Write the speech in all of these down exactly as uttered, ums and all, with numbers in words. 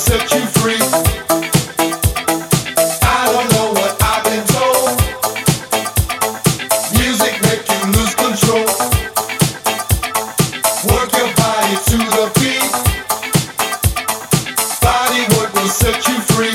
set you free. I don't know what I've been told. Music make you lose control. Work your body to the beat. Body work will set you free.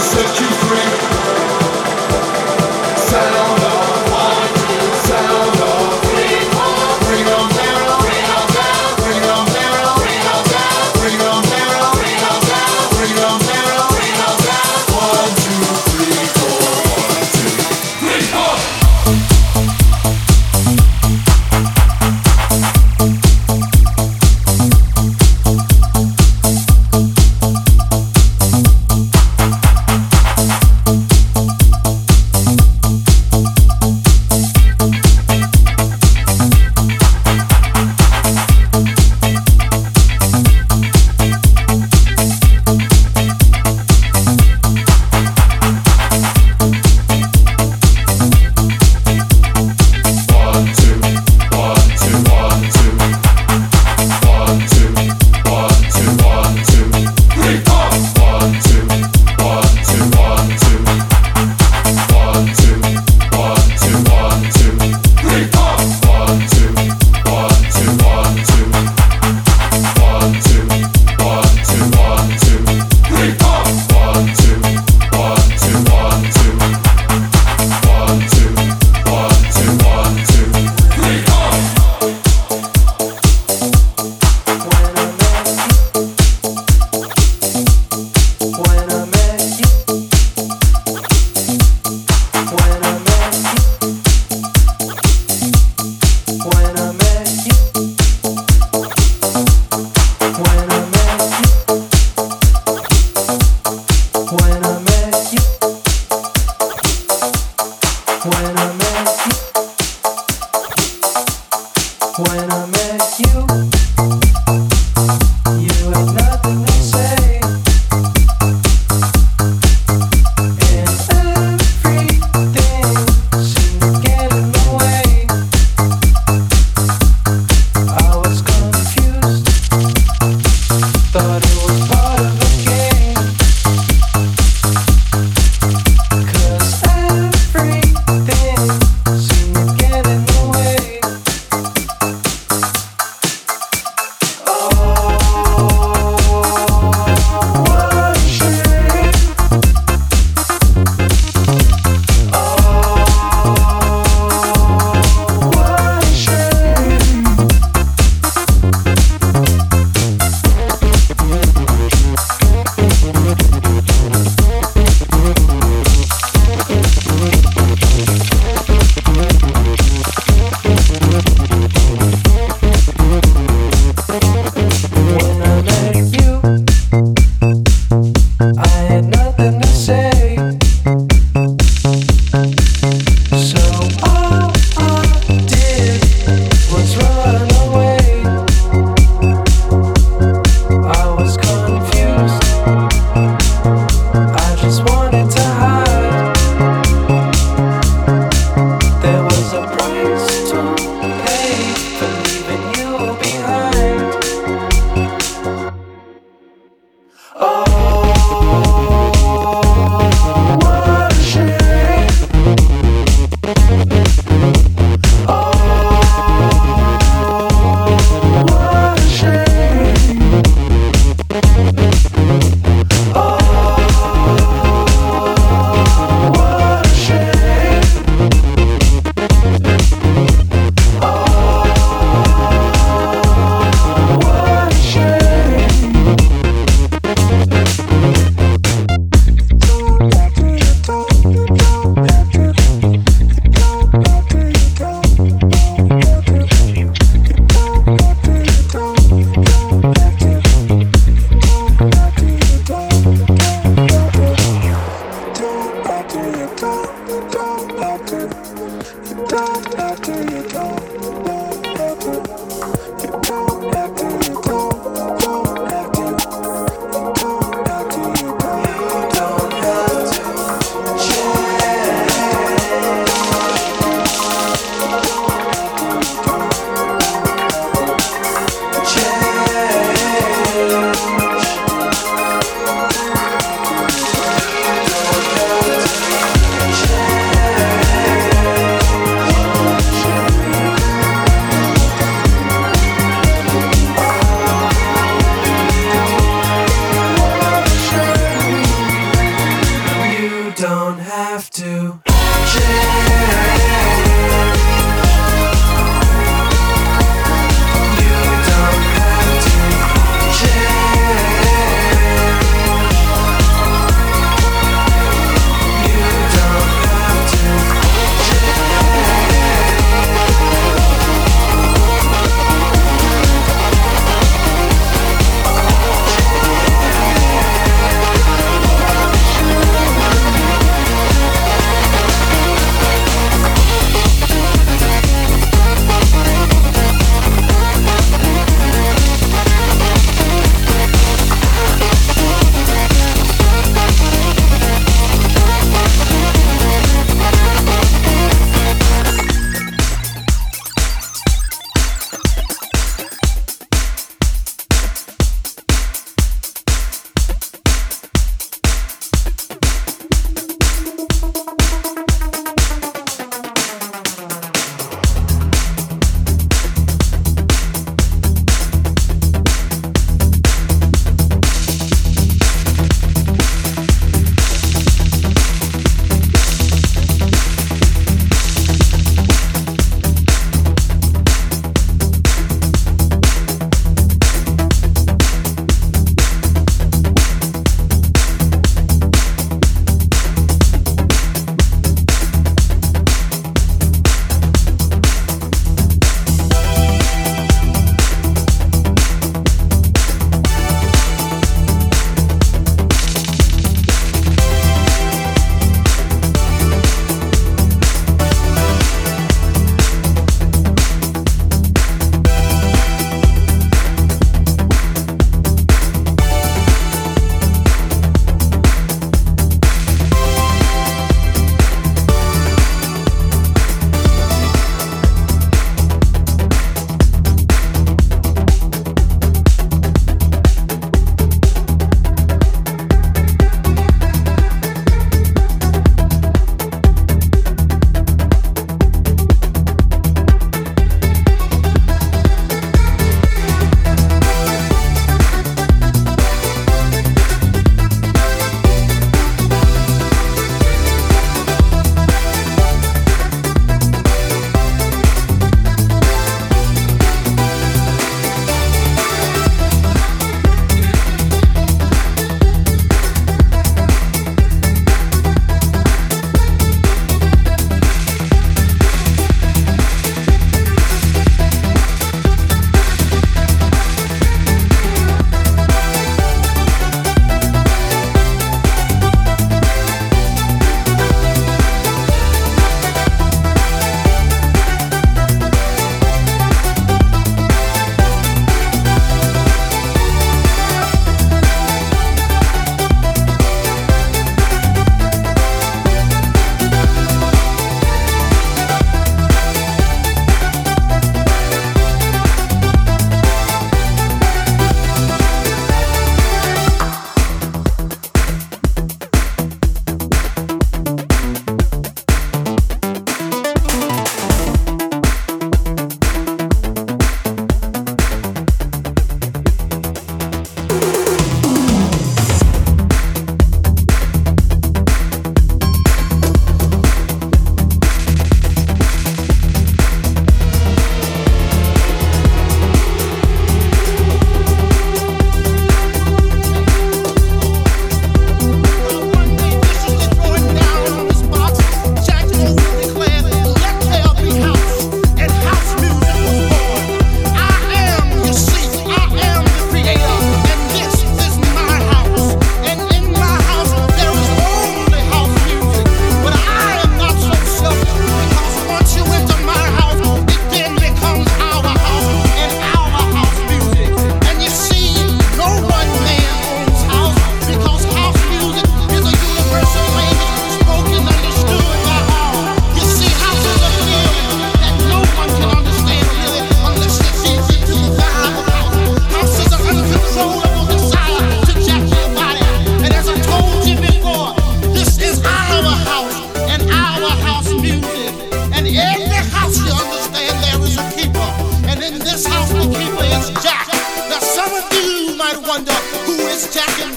Set you free. Sound off.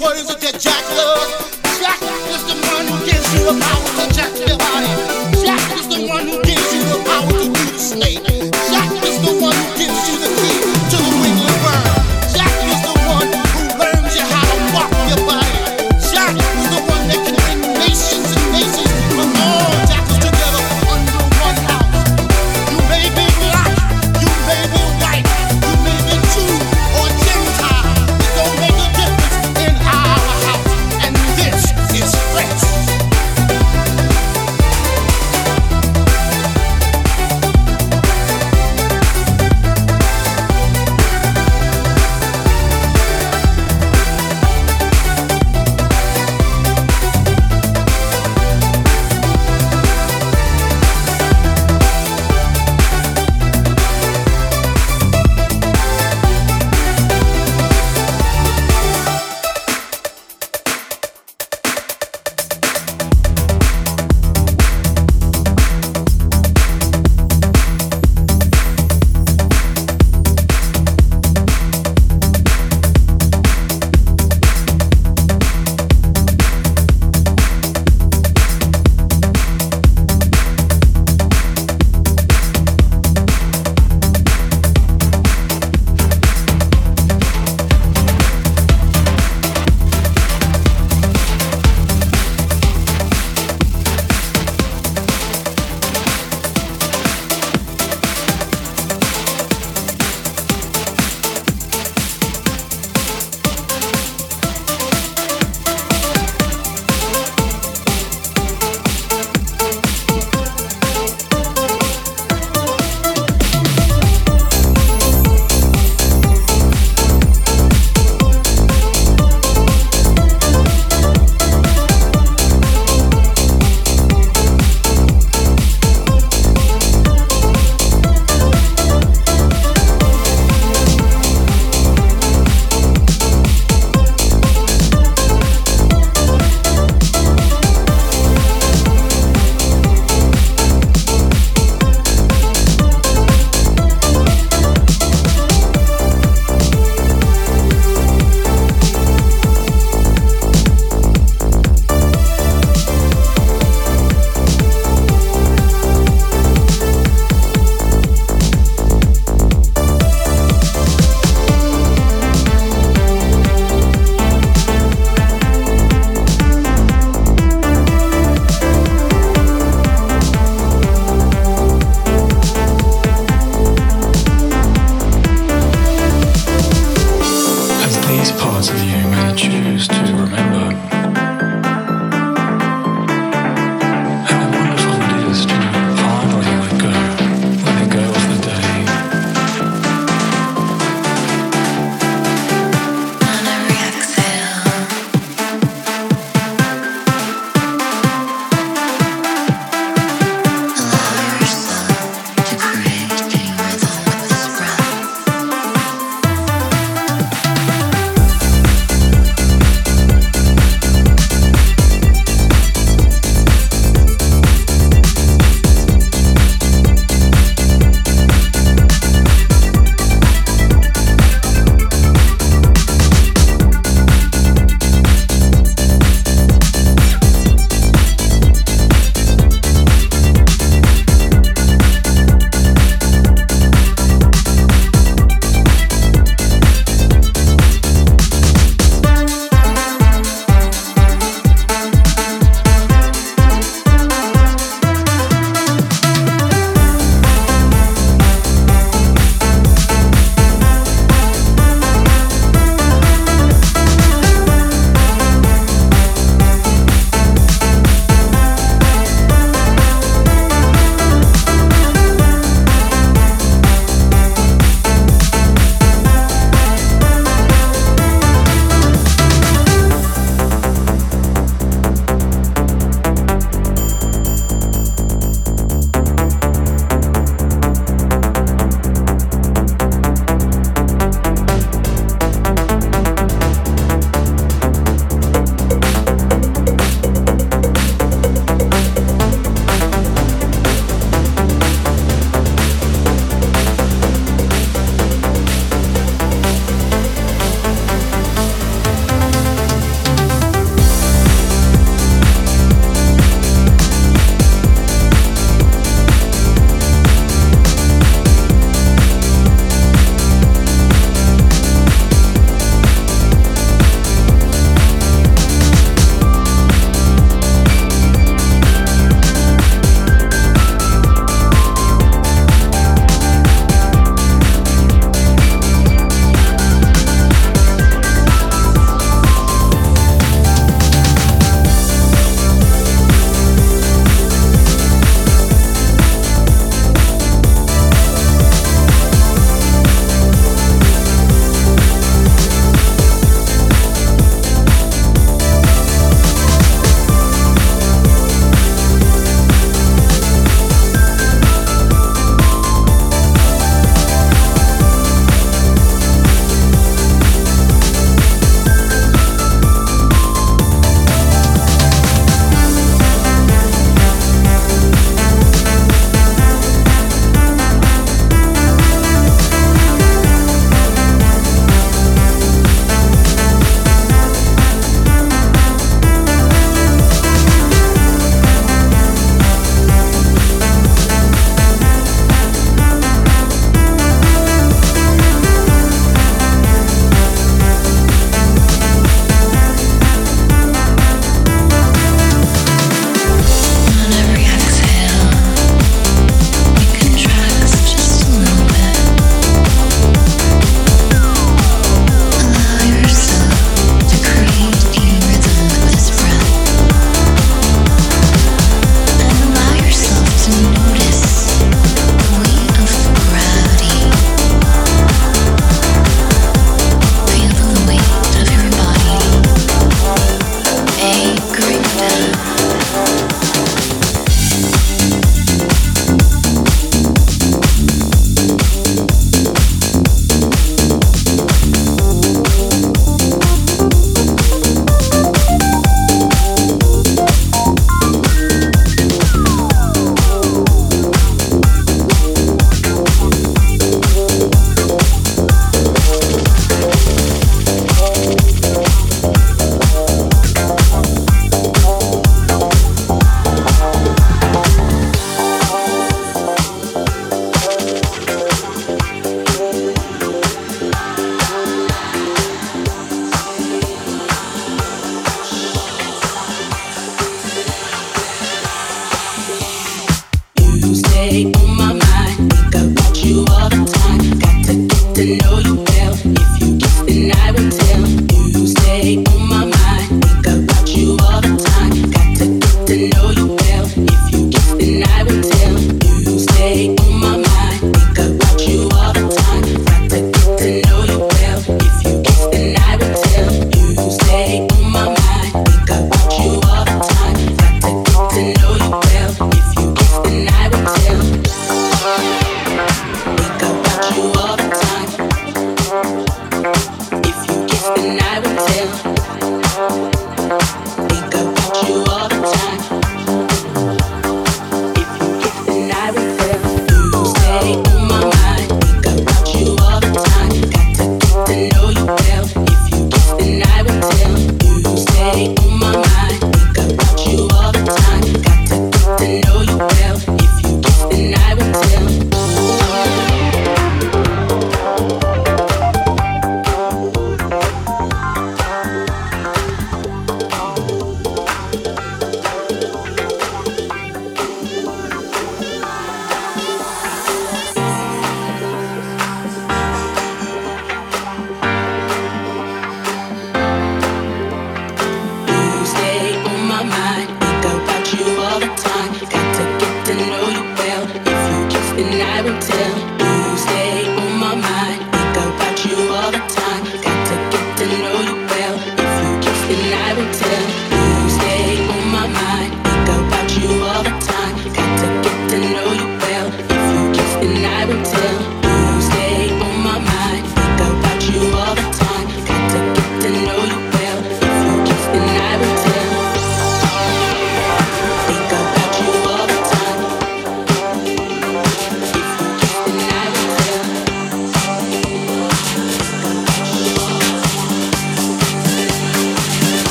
words that Jack loves. Jack is the one who gives you the power to jack your body. Jack is the one who gives you the power to do the snake. Jack is the one who gives you the key to the wiggly bird. Jack is the one who learns you how to walk your body. Jack is the one that can bring nations and nations from all jackals together under one house. You may be black, you may be white, you may be Jew or Gentile. It don't make a difference in our house. And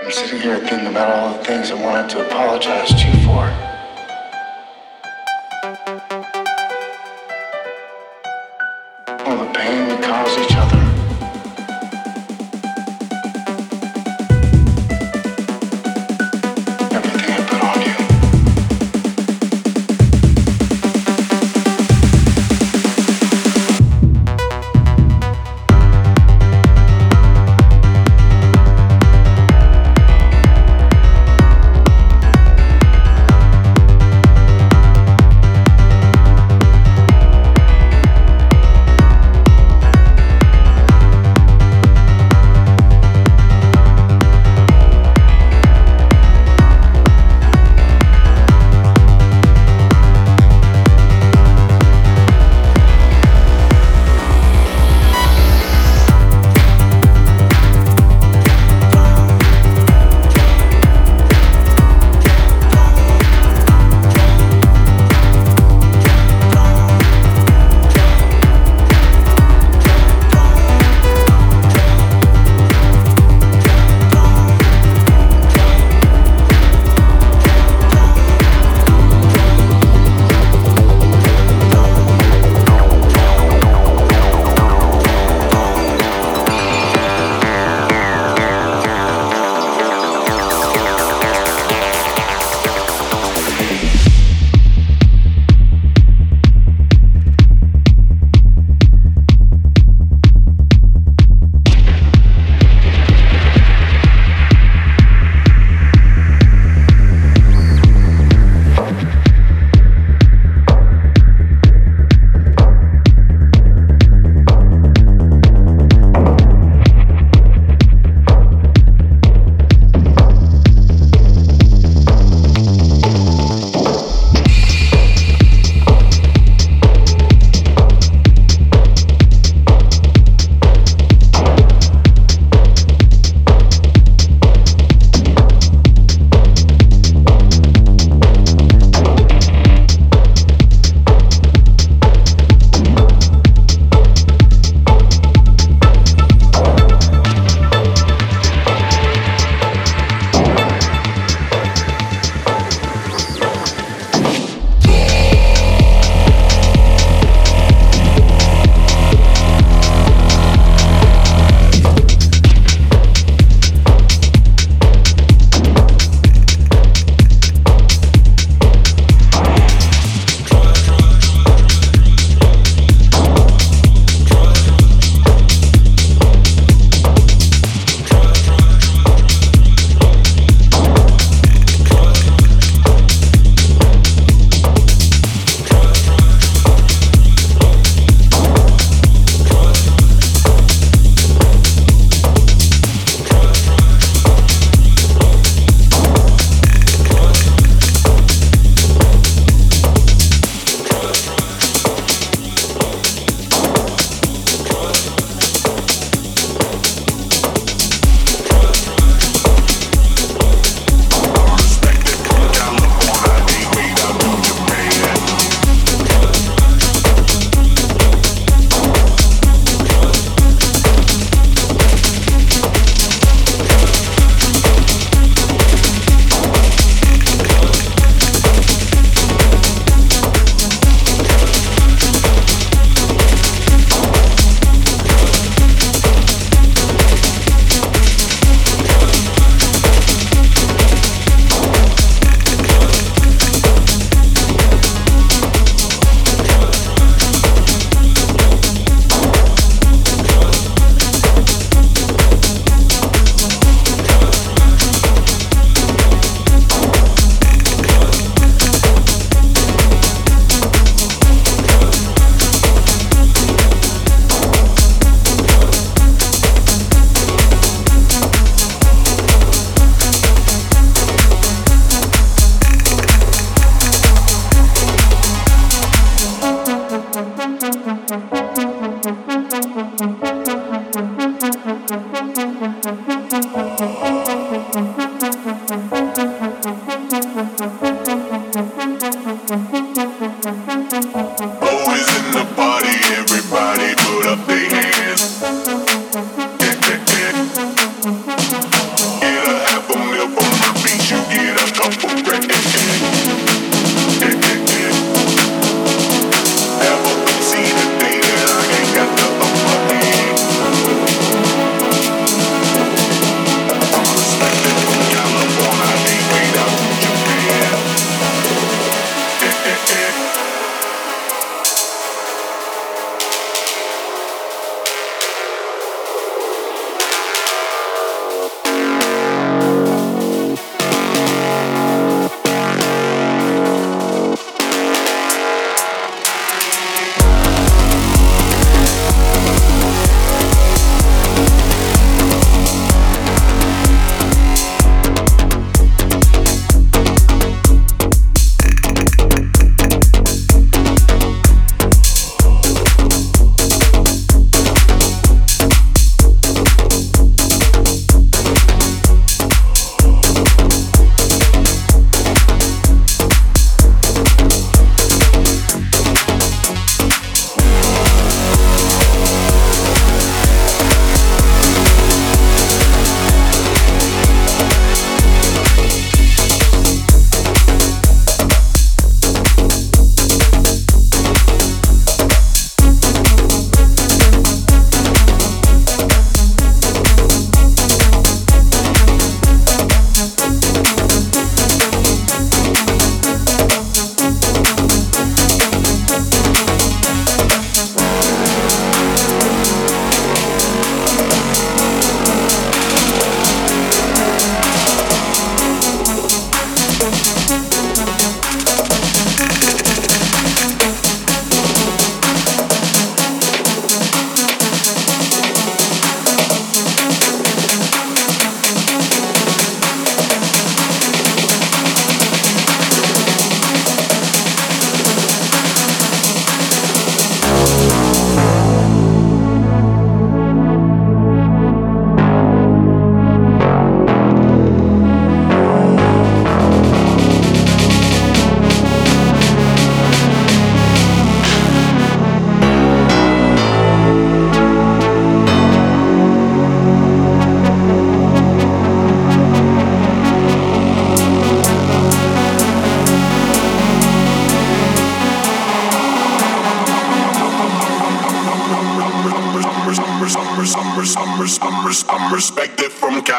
I'm sitting here thinking about all the things I wanted to apologize to you for. All the pain we caused each other. Everything I put on you.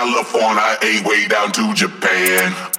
California, a way down to Japan.